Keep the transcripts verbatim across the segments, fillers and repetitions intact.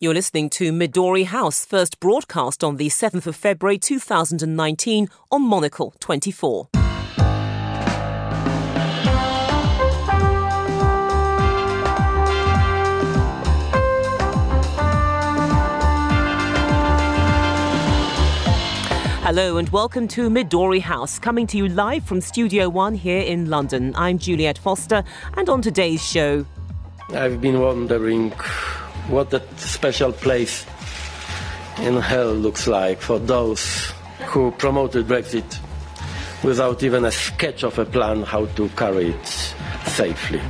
You're listening to Midori House, first broadcast on the seventh of February two thousand nineteen on Monocle twenty-four. Hello and welcome to Midori House, coming to you live from Studio One here in London. I'm Juliette Foster, and on today's show... I've been wondering what that special place in hell looks like for those who promoted Brexit without even a sketch of a plan how to carry it safely.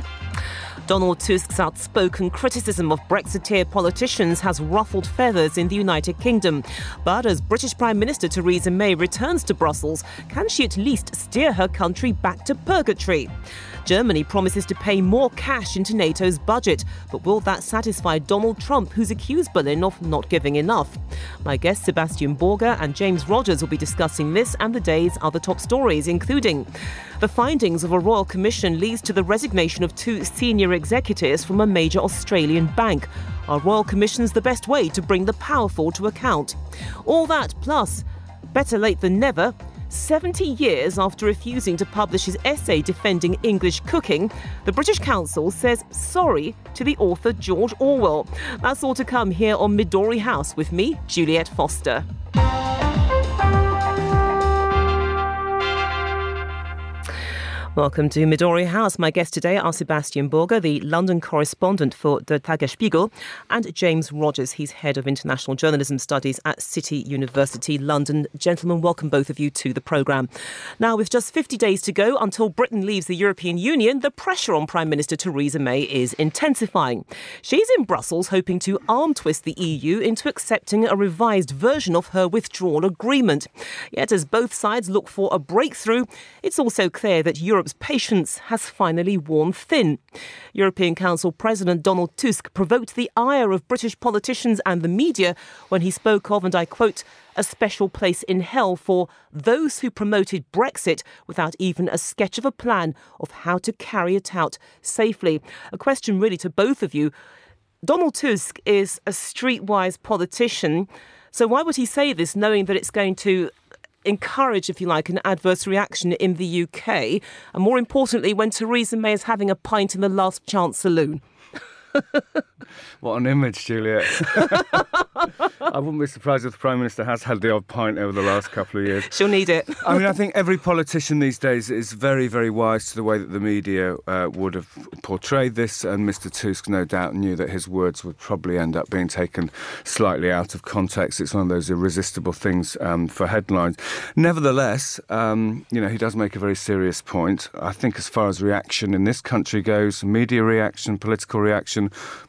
Donald Tusk's outspoken criticism of Brexiteer politicians has ruffled feathers in the United Kingdom. But as British Prime Minister Theresa May returns to Brussels, can she at least steer her country back to purgatory? Germany promises to pay more cash into NATO's budget, but will that satisfy Donald Trump, who's accused Berlin of not giving enough? My guests Sebastian Borger and James Rogers will be discussing this and the day's other top stories, including... The findings of a royal commission leads to the resignation of two senior executives from a major Australian bank. Are royal commissions the best way to bring the powerful to account? All that plus, better late than never, seventy years after refusing to publish his essay defending English cooking, the British Council says sorry to the author George Orwell. That's all to come here on Midori House with me, Juliette Foster. Welcome to Midori House. My guests today are Sebastian Borger, the London correspondent for Der Tagesspiegel, and James Rogers. He's head of international journalism studies at City University London. Gentlemen, welcome both of you to the programme. Now, with just fifty days to go until Britain leaves the European Union, the pressure on Prime Minister Theresa May is intensifying. She's in Brussels hoping to arm twist the E U into accepting a revised version of her withdrawal agreement. Yet, as both sides look for a breakthrough, it's also clear that Europe's patience has finally worn thin. European Council President Donald Tusk provoked the ire of British politicians and the media when he spoke of, and I quote, a special place in hell for those who promoted Brexit without even a sketch of a plan of how to carry it out safely. A question really to both of you. Donald Tusk is a streetwise politician, so why would he say this knowing that it's going to encourage, if you like, an adverse reaction in the U K, and more importantly, when Theresa May is having a pint in the Last Chance Saloon? What an image, Juliet. I wouldn't be surprised if the Prime Minister has had the odd pint over the last couple of years. She'll need it. I mean, I think every politician these days is very, very wise to the way that the media uh, would have portrayed this, and Mr Tusk no doubt knew that his words would probably end up being taken slightly out of context. It's one of those irresistible things um, for headlines. Nevertheless, um, you know, he does make a very serious point. I think as far as reaction in this country goes, media reaction, political reaction,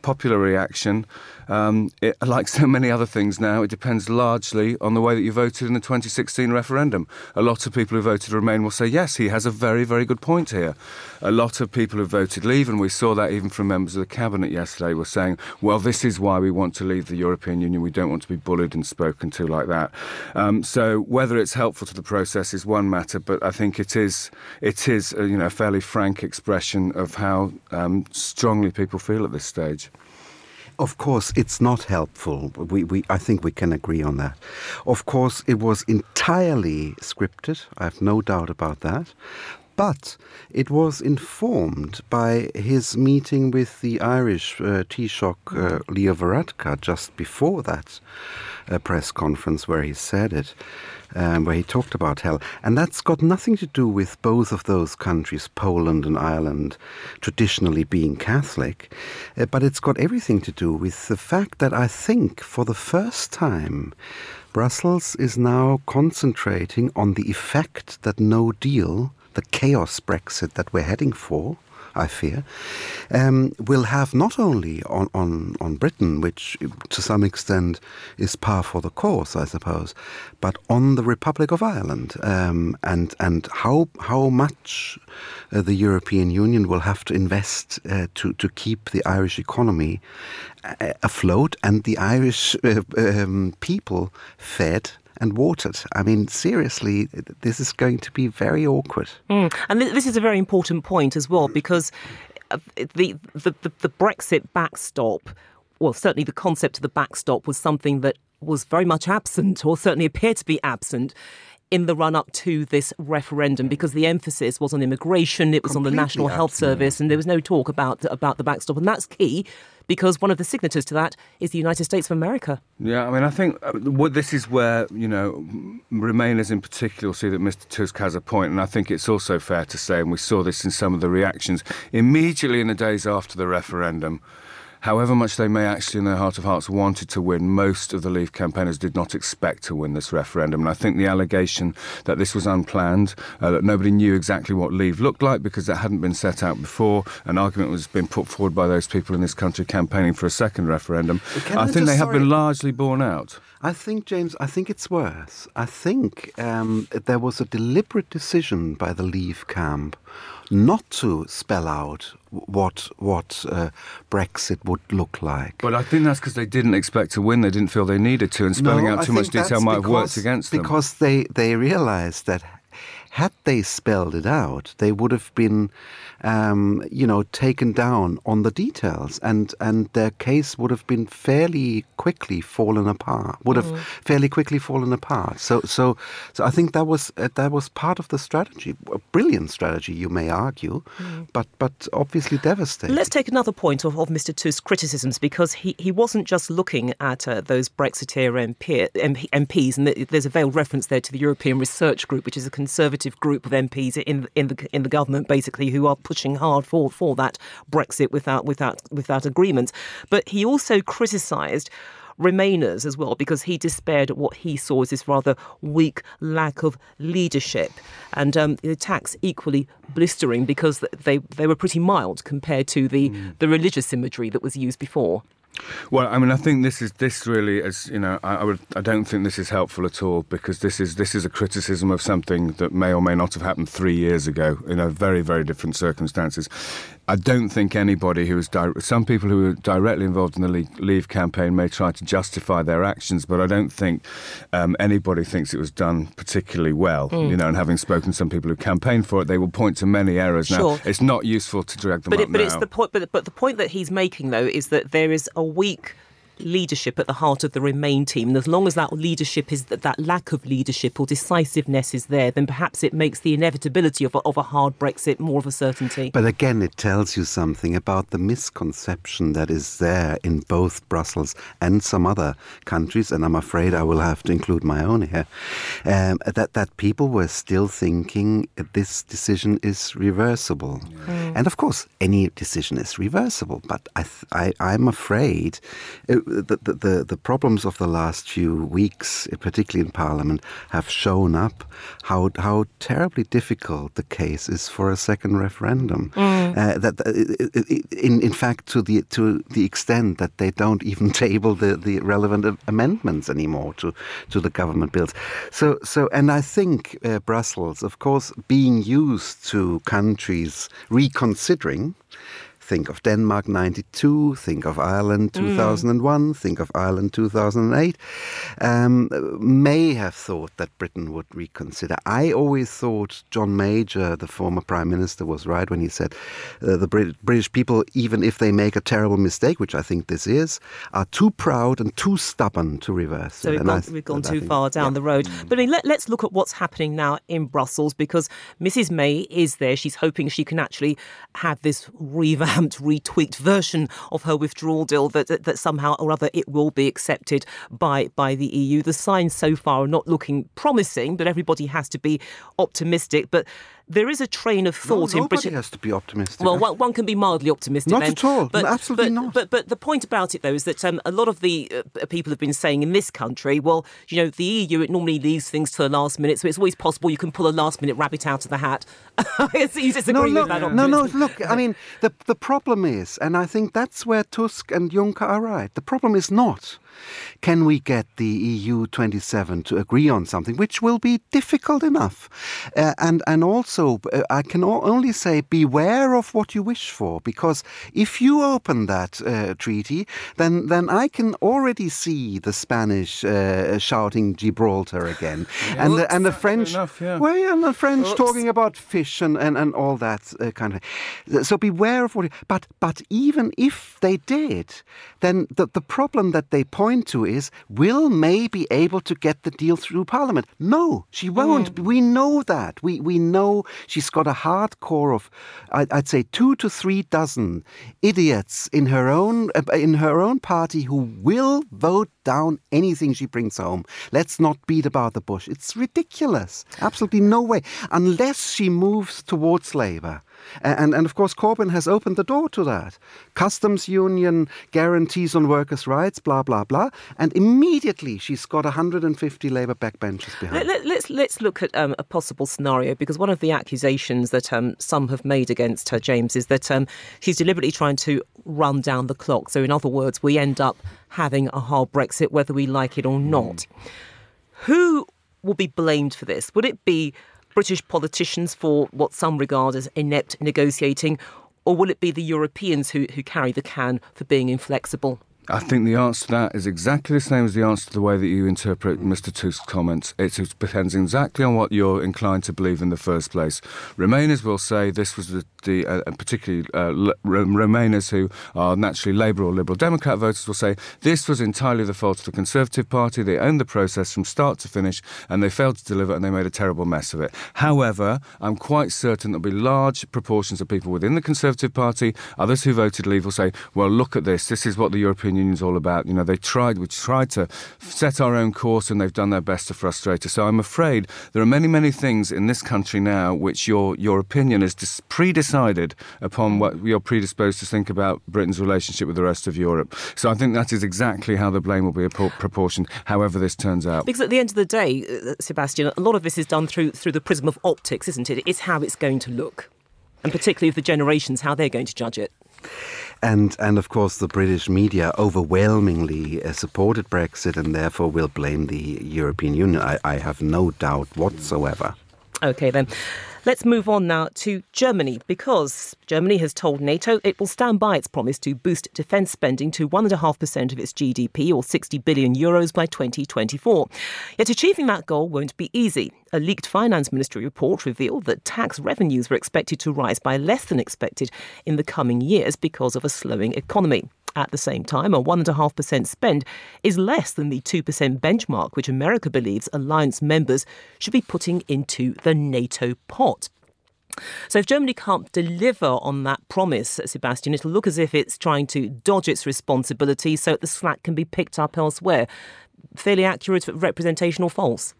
popular reaction. Um, it, like so many other things now, it depends largely on the way that you voted in the twenty sixteen referendum. A lot of people who voted Remain will say, yes, he has a very, very good point here. A lot of people who voted Leave, and we saw that even from members of the Cabinet yesterday, were saying, well, this is why we want to leave the European Union. We don't want to be bullied and spoken to like that. Um, so whether it's helpful to the process is one matter, but I think it is, it is a, you know, a fairly frank expression of how um, strongly people feel at this stage. Of course, it's not helpful. We, we, I think we can agree on that. Of course, it was entirely scripted. I have no doubt about that. But it was informed by his meeting with the Irish uh, Taoiseach uh, Leo Varadkar just before that uh, press conference where he said it, um, where he talked about hell. And that's got nothing to do with both of those countries, Poland and Ireland, traditionally being Catholic. Uh, but it's got everything to do with the fact that I think for the first time Brussels is now concentrating on the effect that no deal, the chaos Brexit that we're heading for, I fear, um, will have not only on, on, on Britain, which to some extent is par for the course, I suppose, but on the Republic of Ireland, um, and and how how much uh, the European Union will have to invest uh, to to keep the Irish economy afloat and the Irish uh, um, people fed and watered. I mean, seriously, this is going to be very awkward. Mm. And th- this is a very important point as well, because the the, the, the Brexit backstop well, certainly the concept of the backstop was something that was very much absent, or certainly appeared to be absent, in the run-up to this referendum, because the emphasis was on immigration, it was Completely on the National Health Service, and there was no talk about about the backstop. And that's key, because one of the signatures to that is the United States of America. Yeah, I mean, I think what this is where, you know, Remainers in particular will see that Mr Tusk has a point, and I think it's also fair to say, and we saw this in some of the reactions, immediately in the days after the referendum, however much they may actually in their heart of hearts wanted to win, most of the Leave campaigners did not expect to win this referendum. And I think the allegation that this was unplanned, uh, that nobody knew exactly what Leave looked like because it hadn't been set out before, an argument was being put forward by those people in this country campaigning for a second referendum, Can I, I think just, they have sorry, been largely borne out. I think, James, I think it's worse. I think um, there was a deliberate decision by the Leave camp not to spell out what what uh, Brexit would look like. But I think that's because they didn't expect to win. They didn't feel they needed to, and spelling no, out too much detail might because, have worked against them. Because they, they realised that had they spelled it out, they would have been, um, you know, taken down on the details, and, and their case would have been fairly quickly fallen apart. Would have mm. fairly quickly fallen apart. So, so, so I think that was uh, that was part of the strategy, a brilliant strategy, you may argue, mm. but but obviously devastating. Let's take another point of, of Mr Tusk's criticisms, because he, he wasn't just looking at uh, those Brexiteer M P, M P, M Ps, and there's a veiled reference there to the European Research Group, which is a conservative group of M Ps in in the in the government, basically, who are pushing hard for for that Brexit without without without agreement. But he also criticised Remainers as well, because he despaired at what he saw as this rather weak lack of leadership, and um, the attacks equally blistering because they they were pretty mild compared to the mm. the religious imagery that was used before. Well, I mean, I think this is this really, as you know, I, I would, I don't think this is helpful at all, because this is this is a criticism of something that may or may not have happened three years ago in a very, very different circumstances. I don't think anybody who was di- some people who were directly involved in the Leave, Leave campaign may try to justify their actions, but I don't think um, anybody thinks it was done particularly well. Mm. You know, and having spoken to some people who campaigned for it, they will point to many errors. Sure. Now, it's not useful to drag them but up it, but now. It's the point, but, but the point that he's making, though, is that there is a weak leadership at the heart of the Remain team, and as long as that leadership is that, that lack of leadership or decisiveness is there, then perhaps it makes the inevitability of a, of a hard Brexit more of a certainty. But again, it tells you something about the misconception that is there in both Brussels and some other countries, and I'm afraid I will have to include my own here, um, that, that people were still thinking this decision is reversible. Mm. And of course, any decision is reversible, but I th- I, I'm afraid it, The, the, the problems of the last few weeks, particularly in Parliament, have shown up how how terribly difficult the case is for a second referendum. Mm. Uh, that in in fact, to the to the extent that they don't even table the, the relevant amendments anymore to, to the government bills. So so and I think uh, Brussels, of course, being used to countries reconsidering. Think of Denmark ninety-two, think of Ireland two thousand one, mm. think of Ireland two thousand eight, um, may have thought that Britain would reconsider. I always thought John Major, the former Prime Minister, was right when he said uh, the Brit- British people, even if they make a terrible mistake, which I think this is, are too proud and too stubborn to reverse. So we've gone, th- we've gone too think, far down yeah. the road. But I mean, let, let's look at what's happening now in Brussels, because Missus May is there. She's hoping she can actually have this revamp, retweaked version of her withdrawal deal that, that that somehow or other it will be accepted by by the E U. The signs so far are not looking promising, but everybody has to be optimistic. But there is a train of thought no, in Britain. Nobody has to be optimistic. Well, one, one can be mildly optimistic. Not then. At all. But, Absolutely but, not. But, but the point about it, though, is that um, a lot of the uh, people have been saying in this country, well, you know, the E U, it normally leaves things to the last minute, so it's always possible you can pull a last-minute rabbit out of the hat. It's easy to disagree no, with that. Yeah. No, no, look, I mean, the, the problem is, and I think that's where Tusk and Juncker are right, the problem is not Can we get the E U twenty-seven to agree on something, which will be difficult enough? Uh, and, and also, uh, I can only say beware of what you wish for, because if you open that uh, treaty, then, then I can already see the Spanish uh, shouting Gibraltar again. Yeah, and, well, the, and the French enough, yeah. well, yeah, and the French well, talking about fish and, and, and all that uh, kind of thing. So beware of what you... But, but even if they did, then the, the problem that they point to is, will May be able to get the deal through Parliament? No, she won't. Mm. We know that. We, we know she's got a hard core of, I'd, I'd say, two to three dozen idiots in her own in her own party who will vote down anything she brings home. Let's not beat about the bush. It's ridiculous. Absolutely no way. Unless she moves towards Labour. And, and of course, Corbyn has opened the door to that. Customs union, guarantees on workers' rights, blah, blah, blah. And immediately she's got one hundred fifty Labour backbenchers behind. Let, let's, let's look at um, a possible scenario, because one of the accusations that um, some have made against her, James, is that um, she's deliberately trying to run down the clock. So in other words, we end up having a hard Brexit, whether we like it or not. Who will be blamed for this? Would it be British politicians for what some regard as inept negotiating, or will it be the Europeans who, who carry the can for being inflexible? I think the answer to that is exactly the same as the answer to the way that you interpret Mr Tusk's comments. It depends exactly on what you're inclined to believe in the first place. Remainers will say this was the, the uh, particularly uh, L- Remainers who are naturally Labour or Liberal Democrat voters will say this was entirely the fault of the Conservative Party. They owned the process from start to finish and they failed to deliver and they made a terrible mess of it. However, I'm quite certain there'll be large proportions of people within the Conservative Party, others who voted Leave will say, well, look at this. This is what the European Union's all about. You know, they tried, we tried to set our own course and they've done their best to frustrate us. So I'm afraid there are many, many things in this country now which your your opinion is dis- pre-decided upon what you're predisposed to think about Britain's relationship with the rest of Europe. So I think that is exactly how the blame will be proportioned, however this turns out. Because at the end of the day, Sebastian, a lot of this is done through through the prism of optics, isn't it? It's how it's going to look. And particularly of the generations, how they're going to judge it. And, and of course, the British media overwhelmingly uh, supported Brexit and therefore will blame the European Union. I, I have no doubt whatsoever. OK, then. Let's move on now to Germany, because Germany has told NATO it will stand by its promise to boost defence spending to one point five percent of its G D P, or sixty billion euros, by twenty twenty-four. Yet achieving that goal won't be easy. A leaked finance ministry report revealed that tax revenues were expected to rise by less than expected in the coming years because of a slowing economy. At the same time, a one point five percent spend is less than the two percent benchmark which America believes alliance members should be putting into the NATO pot. So if Germany can't deliver on that promise, Sebastian, it'll look as if it's trying to dodge its responsibility so that the slack can be picked up elsewhere. Fairly accurate representation or false?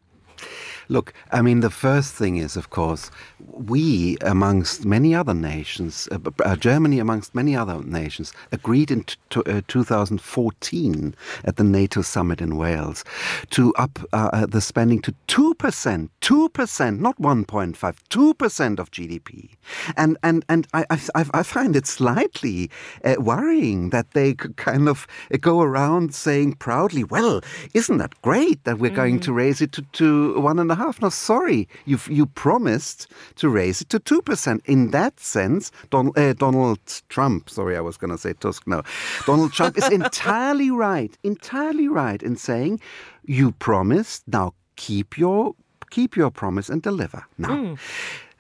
Look, I mean, the first thing is, of course, we, amongst many other nations, uh, Germany, amongst many other nations, agreed in t- uh, two thousand fourteen at the NATO summit in Wales to up uh, the spending to two percent, two percent, not one point five, two percent of G D P. And and, and I, I, I find it slightly uh, worrying that they kind of go around saying proudly, well, isn't that great that we're mm-hmm. going to raise it to two one and a half. Now, sorry, you you promised to raise it to two percent. In that sense, Don, uh, Donald Trump. Sorry, I was going to say Tusk. No, Donald Trump is entirely right, entirely right in saying you promised. Now keep your keep your promise and deliver. Now. Mm.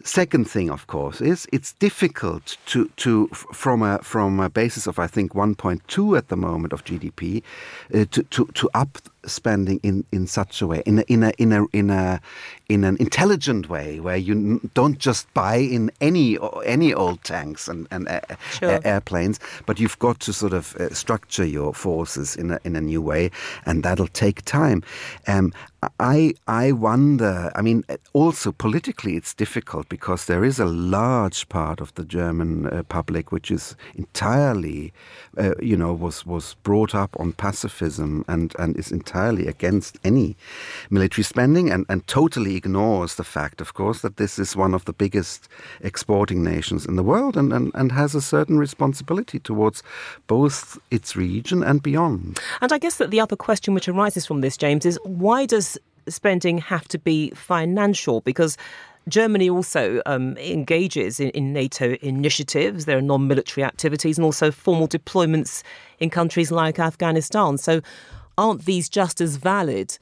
Second thing, of course, is it's difficult to, to from a from a basis of, I think, one point two at the moment of G D P, uh, to, to to up spending in, in such a way, in a, in a in a in a in an intelligent way, where you don't just buy in any any old tanks and and uh, sure. uh, airplanes, but you've got to sort of uh, structure your forces in a in a new way, and that'll take time. Um, I I wonder. I mean, also politically, it's difficult, because there is a large part of the German uh, public which is entirely, uh, you know, was was brought up on pacifism and and is entirely entirely against any military spending and, and totally ignores the fact, of course, that this is one of the biggest exporting nations in the world and, and, and has a certain responsibility towards both its region and beyond. And I guess that the other question which arises from this, James, is why does spending have to be financial? Because Germany also um, engages in, in NATO initiatives. There are non-military activities and also formal deployments in countries like Afghanistan. So aren't these just as valid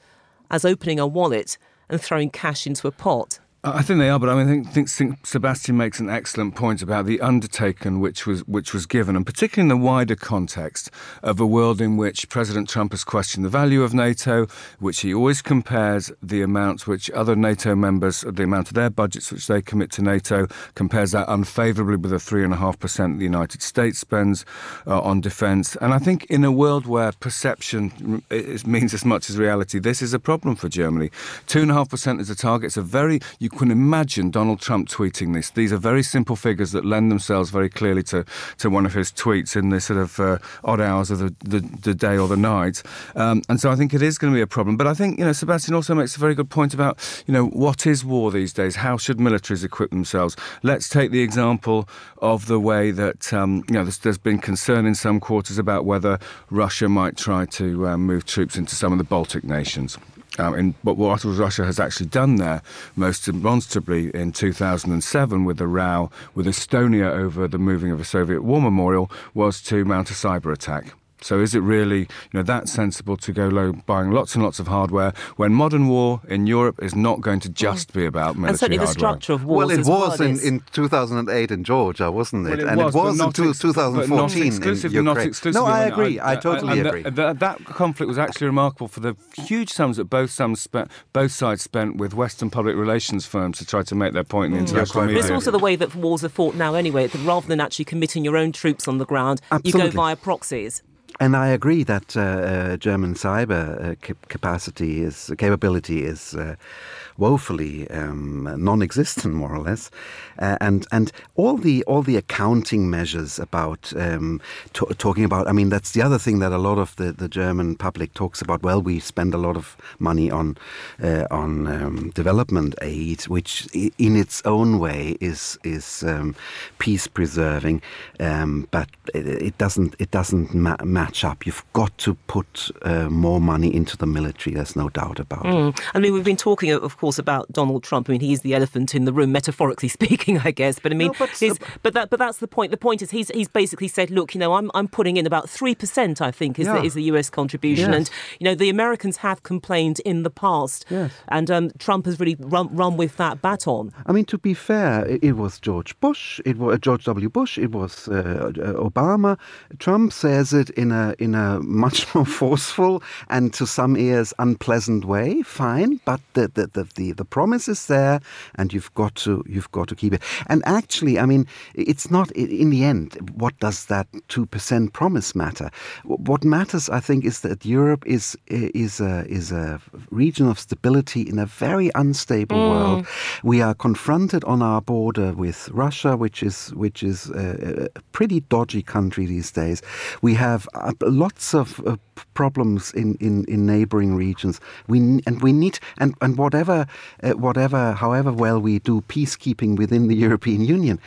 as opening a wallet and throwing cash into a pot? I think they are, but I mean, I think, think, think Sebastian makes an excellent point about the undertaking which was which was given, and particularly in the wider context of a world in which President Trump has questioned the value of NATO, which he always compares the amount which other NATO members, the amount of their budgets which they commit to NATO, compares that unfavourably with the three point five percent the United States spends uh, on defence. And I think in a world where perception it means as much as reality, this is a problem for Germany. two point five percent is a target. It's a very... You You can imagine Donald Trump tweeting this. These are very simple figures that lend themselves very clearly to, to one of his tweets in the sort of uh, odd hours of the, the, the day or the night. Um, and so I think it is going to be a problem. But I think, you know, Sebastian also makes a very good point about, you know, what is war these days? How should militaries equip themselves? Let's take the example of the way that, um, you know, there's, there's been concern in some quarters about whether Russia might try to uh, move troops into some of the Baltic nations. Um, in, but what Russia has actually done there, most demonstrably in two thousand seven with the row with Estonia over the moving of a Soviet war memorial, was to mount a cyber attack. So is it really, you know, that sensible to go low buying lots and lots of hardware when modern war in Europe is not going to just be about military hardware? And certainly the structure of wars. Well, it was in, in two thousand eight in Georgia, wasn't it? Well, it and was, it was in twenty fourteen not exclusive, in Ukraine. Not exclusive. No, I agree. I, I totally and agree. Th th that conflict was actually remarkable for the huge sums that both, sums spent, both sides spent with Western public relations firms to try to make their point in the mm. international media. But it's also the way that wars are fought now anyway, that rather than actually committing your own troops on the ground, Absolutely. You go via proxies. And I agree that uh, uh, German cyber uh, cap capacity is uh, capability is uh, woefully um, non-existent, more or less, uh, and and all the all the accounting measures about um, to talking about. I mean, that's the other thing that a lot of the, the German public talks about. Well, we spend a lot of money on uh, on um, development aid, which in its own way is is um, peace preserving, um, but it, it doesn't it doesn't matter. Up. You've got to put uh, more money into the military, there's no doubt about mm. it. I mean, we've been talking, of course, about Donald Trump. I mean, he's the elephant in the room, metaphorically speaking, I guess. But I mean, no, but, his, but, that, but that's the point. The point is he's, he's basically said, look, you know, I'm, I'm putting in about three percent, I think, is, yeah. the, is the U S contribution. Yes. And, you know, the Americans have complained in the past. Yes. And um, Trump has really run, run with that baton. I mean, to be fair, it, it was George Bush, it was George W. Bush, it was uh, Obama. Trump says it in a in a much more forceful and to some ears unpleasant way, fine, but the the, the the the promise is there, and you've got to you've got to keep it. And actually, I mean, it's not in the end. What does that two percent promise matter? What matters, I think, is that Europe is is a is a region of stability in a very unstable mm. world. We are confronted on our border with Russia, which is which is a, a pretty dodgy country these days. We have Uh, lots of uh, problems in, in, in neighboring regions. We and we need and and whatever uh, whatever however well we do peacekeeping within the European Union,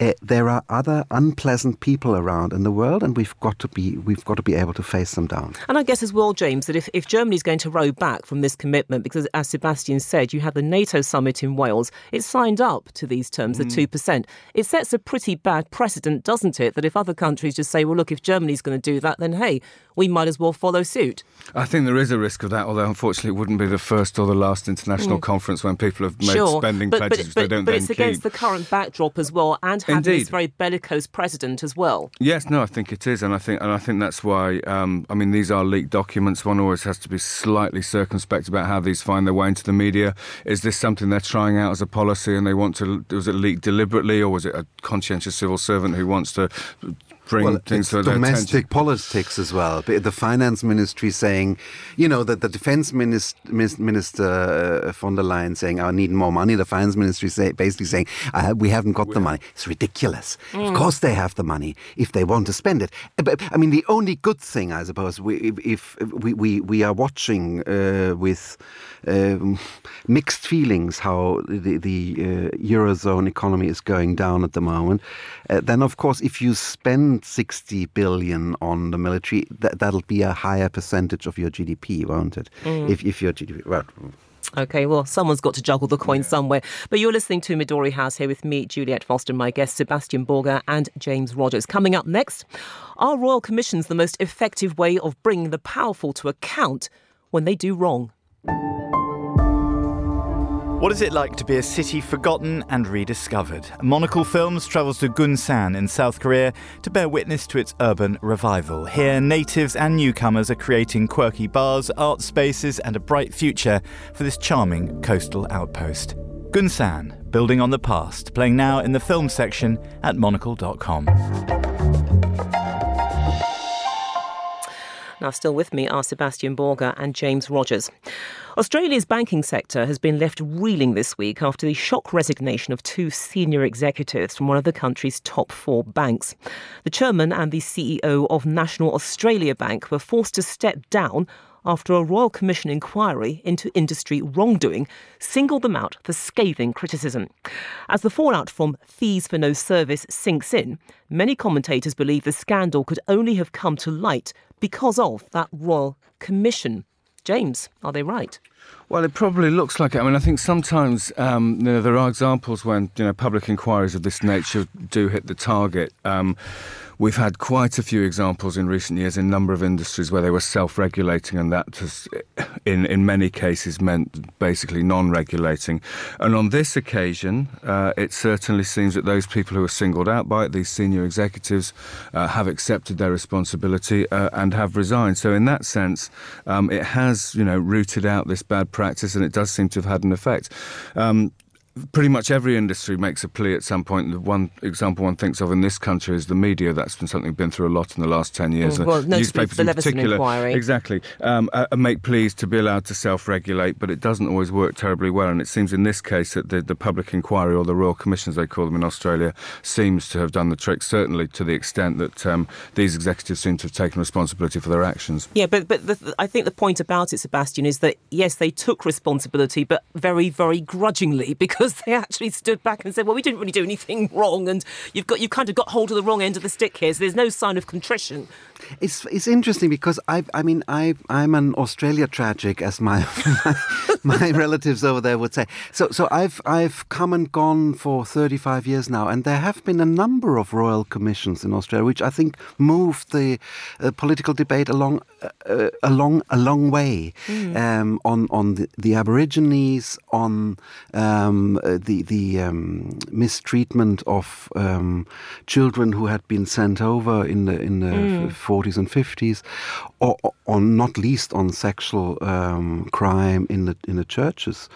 uh, there are other unpleasant people around in the world, and we've got to be we've got to be able to face them down. And I guess as well, James, that if if Germany's going to row back from this commitment, because as Sebastian said, you had the NATO summit in Wales. It signed up to these terms, mm. the two percent. It sets a pretty bad precedent, doesn't it? That if other countries just say, well, look, if Germany's going to do that, then hey, we might as well follow suit. I think there is a risk of that, although unfortunately it wouldn't be the first or the last international mm. conference when people have made sure. spending but, pledges but, but, they don't but then it's keep. Against the current backdrop as well, and having Indeed. This very bellicose precedent as well. Yes, no, I think it is, and I think and I think that's why. Um, I mean, these are leaked documents. One always has to be slightly circumspect about how these find their way into the media. Is this something they're trying out as a policy, and they want to? Was it leaked deliberately, or was it a conscientious civil servant who wants to bring well, things to their attention. Domestic politics as well. The finance ministry saying, you know, that the defense minister, minister von der Leyen saying, I need more money. The finance ministry say, basically saying, I, we haven't got we the have. money. It's ridiculous. Mm. Of course they have the money if they want to spend it. But, I mean, the only good thing, I suppose, we, if we, we, we are watching uh, with um, mixed feelings how the, the uh, Eurozone economy is going down at the moment, uh, then, of course, if you spend sixty billion on the military, that, that'll be a higher percentage of your G D P, won't it? Mm. If, if your G D P... Well, OK, well, someone's got to juggle the coin yeah. somewhere. But you're listening to Midori House here with me, Juliette Foster, and my guests, Sebastian Borger and James Rogers. Coming up next, are royal commissions the most effective way of bringing the powerful to account when they do wrong? What is it like to be a city forgotten and rediscovered? Monocle Films travels to Gunsan in South Korea to bear witness to its urban revival. Here, natives and newcomers are creating quirky bars, art spaces and a bright future for this charming coastal outpost. Gunsan, building on the past, playing now in the film section at monocle dot com. Now, still with me are Sebastian Borger and James Rogers. Australia's banking sector has been left reeling this week after the shock resignation of two senior executives from one of the country's top four banks. The chairman and the C E O of National Australia Bank were forced to step down after a Royal Commission inquiry into industry wrongdoing singled them out for scathing criticism. As the fallout from fees for no service sinks in, many commentators believe the scandal could only have come to light because of that Royal Commission. James, are they right? Well, it probably looks like it. I mean, I think sometimes um, you know, there are examples when you know public inquiries of this nature do hit the target. Um, we've had quite a few examples in recent years in a number of industries where they were self-regulating, and that has, in, in many cases, meant basically non-regulating. And on this occasion, uh, it certainly seems that those people who are singled out by it, these senior executives, uh, have accepted their responsibility uh, and have resigned. So in that sense, um, it has you know rooted out this bad practice, and it does seem to have had an effect. Um, pretty much every industry makes a plea at some point. The one example one thinks of in this country is the media. That's been something been through a lot in the last ten years. Well, no, newspapers the in Leveson particular, inquiry. Exactly, um, uh, make pleas to be allowed to self-regulate, but it doesn't always work terribly well. And it seems in this case that the, the public inquiry, or the Royal Commission as they call them in Australia, seems to have done the trick, certainly to the extent that um, these executives seem to have taken responsibility for their actions. Yeah, but, but the, I think the point about it, Sebastian, is that, yes, they took responsibility, but very, very grudgingly, because they actually stood back and said, well, we didn't really do anything wrong, and you've got you kind of got hold of the wrong end of the stick here, so there's no sign of contrition. It's it's interesting because, I I mean, I, I'm an Australia tragic, as my my, my relatives over there would say. So so I've I've come and gone for thirty-five years now, and there have been a number of royal commissions in Australia, which I think moved the uh, political debate along, uh, along a long way mm. um, on, on the, the Aborigines, on... Um, the the um, mistreatment of um, children who had been sent over in the in the mm. forties and fifties, or, or not least on sexual um, crime in the in the churches.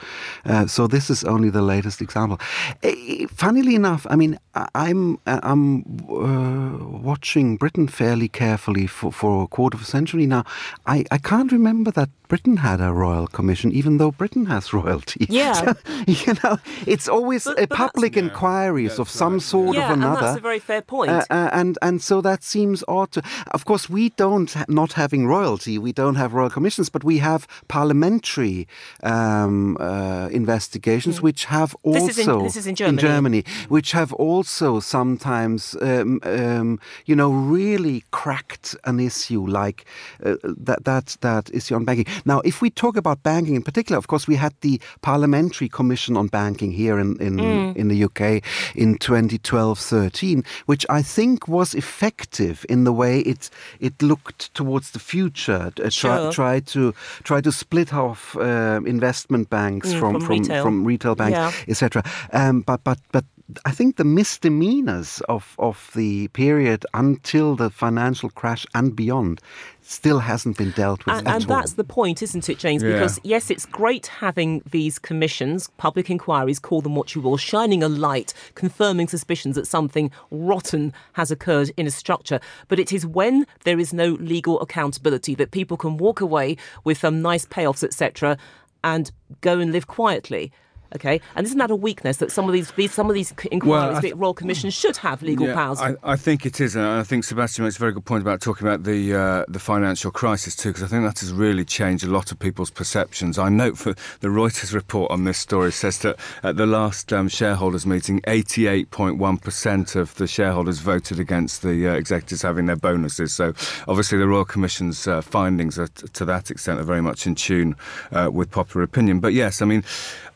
Uh, so this is only the latest example. Uh, funnily enough, I mean, I'm I'm uh, watching Britain fairly carefully for, for a quarter of a century now. I, I can't remember that Britain had a royal commission, even though Britain has royalty. Yeah, you know. It's always but, but public inquiries yeah, of some right. sort yeah, of another. Yeah, that's a very fair point. Uh, uh, and, and so that seems odd to... Of course, we don't, ha- not having royalty, we don't have royal commissions, but we have parliamentary um, uh, investigations, mm. which have also... This is in, this is in Germany. In Germany, which have also sometimes, um, um, you know, really cracked an issue like uh, that, that, that issue on banking. Now, if we talk about banking in particular, of course, we had the Parliamentary Commission on Banking here in in, mm. in the U K in twenty twelve thirteen, which I think was effective in the way it it looked towards the future, uh, sure. try, try to try to split off uh, investment banks mm, from, from, from retail, from retail banks, yeah. et cetera. Um, but but but. I think the misdemeanors of, of the period until the financial crash and beyond still hasn't been dealt with and, at and all. And that's the point, isn't it, James? Yeah. Because, yes, it's great having these commissions, public inquiries, call them what you will, shining a light, confirming suspicions that something rotten has occurred in a structure. But it is when there is no legal accountability that people can walk away with some nice payoffs, et cetera, and go and live quietly. Okay, and isn't that a weakness that some of these, these some of these inquiries, well, th- royal commissions should have legal yeah, powers? I, I think it is, and I think Sebastian makes a very good point about talking about the uh, the financial crisis too, because I think that has really changed a lot of people's perceptions. I note for the Reuters report on this story says that at the last um, shareholders meeting, eighty-eight point one percent of the shareholders voted against the uh, executives having their bonuses. So obviously the royal commission's uh, findings are t- to that extent are very much in tune uh, with popular opinion. But yes, I mean,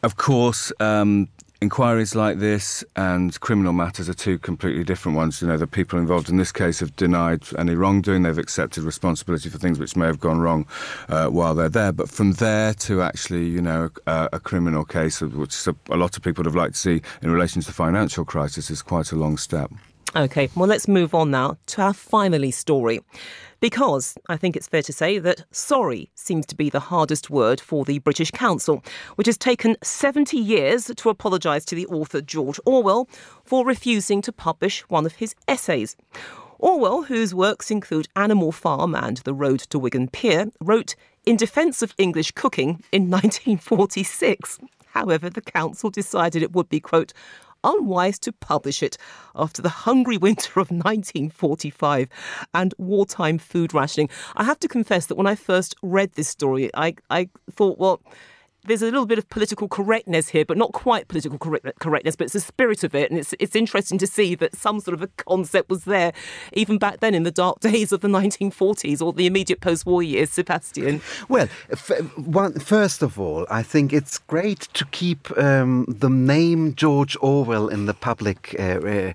of course. Of course, um, inquiries like this and criminal matters are two completely different ones. You know, the people involved in this case have denied any wrongdoing. They've accepted responsibility for things which may have gone wrong uh, while they're there. But from there to actually, you know, a, a criminal case, which a, a lot of people would have liked to see in relation to the financial crisis, is quite a long step. OK, well, let's move on now to our finally story, because I think it's fair to say that sorry seems to be the hardest word for the British Council, which has taken seventy years to apologise to the author George Orwell for refusing to publish one of his essays. Orwell, whose works include Animal Farm and The Road to Wigan Pier, wrote In Defence of English Cooking in nineteen forty-six. However, the Council decided it would be, quote, unwise to publish it after the hungry winter of nineteen forty-five and wartime food rationing. I have to confess that when I first read this story, I, I thought, well, there's a little bit of political correctness here, but not quite political correct- correctness, but it's the spirit of it. And it's it's interesting to see that some sort of a concept was there even back then in the dark days of the nineteen forties or the immediate post-war years, Sebastian. Well, f- one, first of all, I think it's great to keep um, the name George Orwell in the public uh, uh,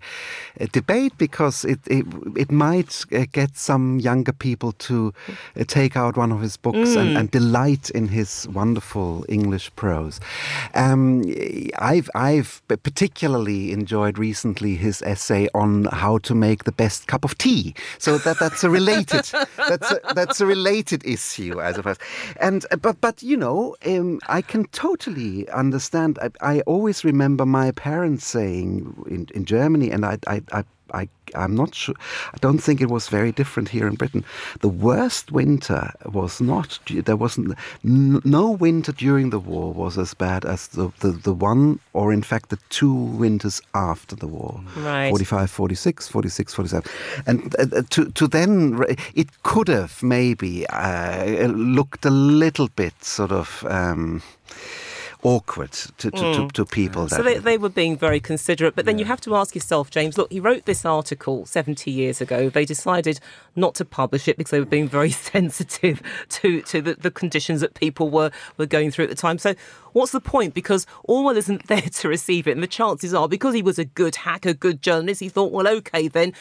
debate, because it, it, it might uh, get some younger people to uh, take out one of his books mm. and, and delight in his wonderful English. English prose. Um, I've I've particularly enjoyed recently his essay on how to make the best cup of tea. So that that's a related that's a, that's a related issue, I suppose. And but but you know, um, I can totally understand. I, I always remember my parents saying in, in Germany, and I I. I I, I'm not sure. I don't think it was very different here in Britain. The worst winter was not. There wasn't. No winter during the war was as bad as the, the, the one, or in fact the two winters after the war. Right. forty-five, forty-six, forty-six, forty-seven. And uh, to to then, it could have maybe uh, looked a little bit sort of. Um, awkward to, to, mm. to, to people. That so they, they were being very considerate. But then yeah. you have to ask yourself, James, look, he wrote this article seventy years ago. They decided not to publish it because they were being very sensitive to, to the, the conditions that people were, were going through at the time. So what's the point? Because Orwell isn't there to receive it. And the chances are, because he was a good hacker, good journalist, he thought, well, OK, then,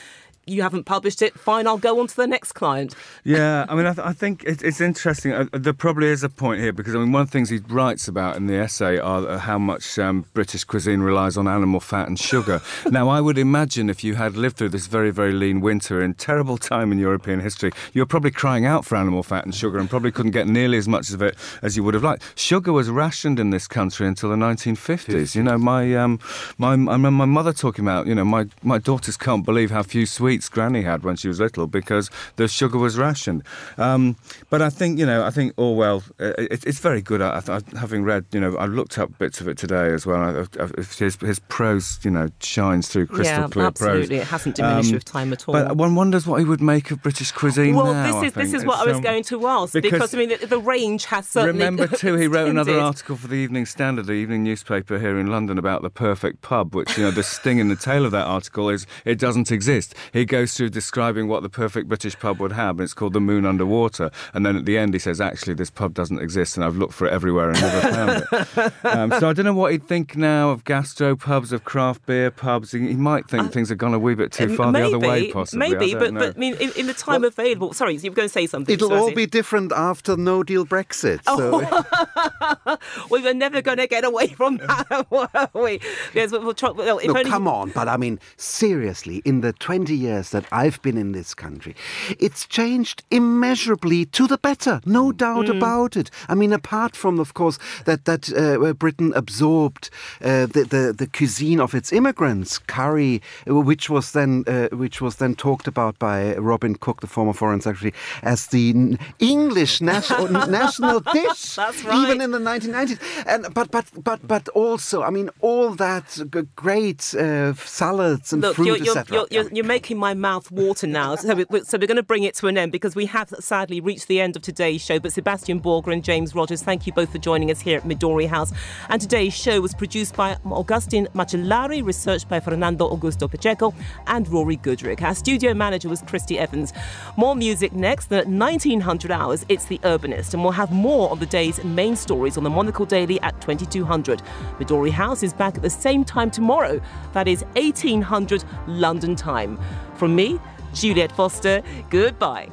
you haven't published it, fine, I'll go on to the next client. Yeah, I mean, I, th- I think it, it's interesting. Uh, there probably is a point here, because, I mean, one of the things he writes about in the essay are how much um, British cuisine relies on animal fat and sugar. Now, I would imagine if you had lived through this very, very lean winter and terrible time in European history, you were probably crying out for animal fat and sugar and probably couldn't get nearly as much of it as you would have liked. Sugar was rationed in this country until the nineteen fifties. You know, my, um, my, I remember my mother talking about, you know, my, my daughters can't believe how few sweets Granny had when she was little because the sugar was rationed. Um, but I think, you know, I think Orwell, uh, it, it's very good. I, I, having read, you know, I looked up bits of it today as well. I, I, his, his prose, you know, shines through crystal yeah, clear absolutely. prose. It hasn't diminished um, with time at all. But one wonders what he would make of British cuisine well, now. Well, this is this is what um, I was going to ask because, because I mean, the, the range has certainly. Remember too, he wrote another article for the Evening Standard, the evening newspaper here in London, about the perfect pub. Which, you know, the sting in the tail of that article is it doesn't exist. He goes through describing what the perfect British pub would have, and it's called the Moon Underwater. And then at the end he says, actually, this pub doesn't exist, and I've looked for it everywhere and never found it. Um, so I don't know what he'd think now of gastro pubs, of craft beer pubs. He, he might think uh, things have gone a wee bit too far maybe, the other way, possibly. Maybe, I but, but I mean, in, in the time well, available... Sorry, you were going to say something. It'll all be different after no-deal Brexit. So. Oh. We were never going to get away from that, were we? Yes, we'll try, well, if no, only... come on, but I mean, seriously, in the twenty years that I've been in this country, it's changed immeasurably to the better, no doubt mm. about it. I mean, apart from, of course, that that uh, Britain absorbed uh, the, the the cuisine of its immigrants, curry, which was then uh, which was then talked about by Robin Cook, the former Foreign Secretary, as the English national national dish. That's right. Even in the nineteen nineties, and but but but but also, I mean, all that great uh, salads and Look, fruit, et cetera. You're, you're, you're, you're making my mouth water now. So we're, so we're going to bring it to an end, because we have sadly reached the end of today's show. But Sebastian Borger and James Rogers, thank you both for joining us here at Midori House. And today's show was produced by Augustin Machellari, researched by Fernando Augusto Pacheco and Rory Goodrick. Our studio manager was Christy Evans. More music next. Then at nineteen hundred hours, it's The Urbanist. And we'll have more of the day's main stories on the Monocle Daily at twenty-two hundred. Midori House is back at the same time tomorrow. That is eighteen hundred London time. From me, Juliette Foster, goodbye.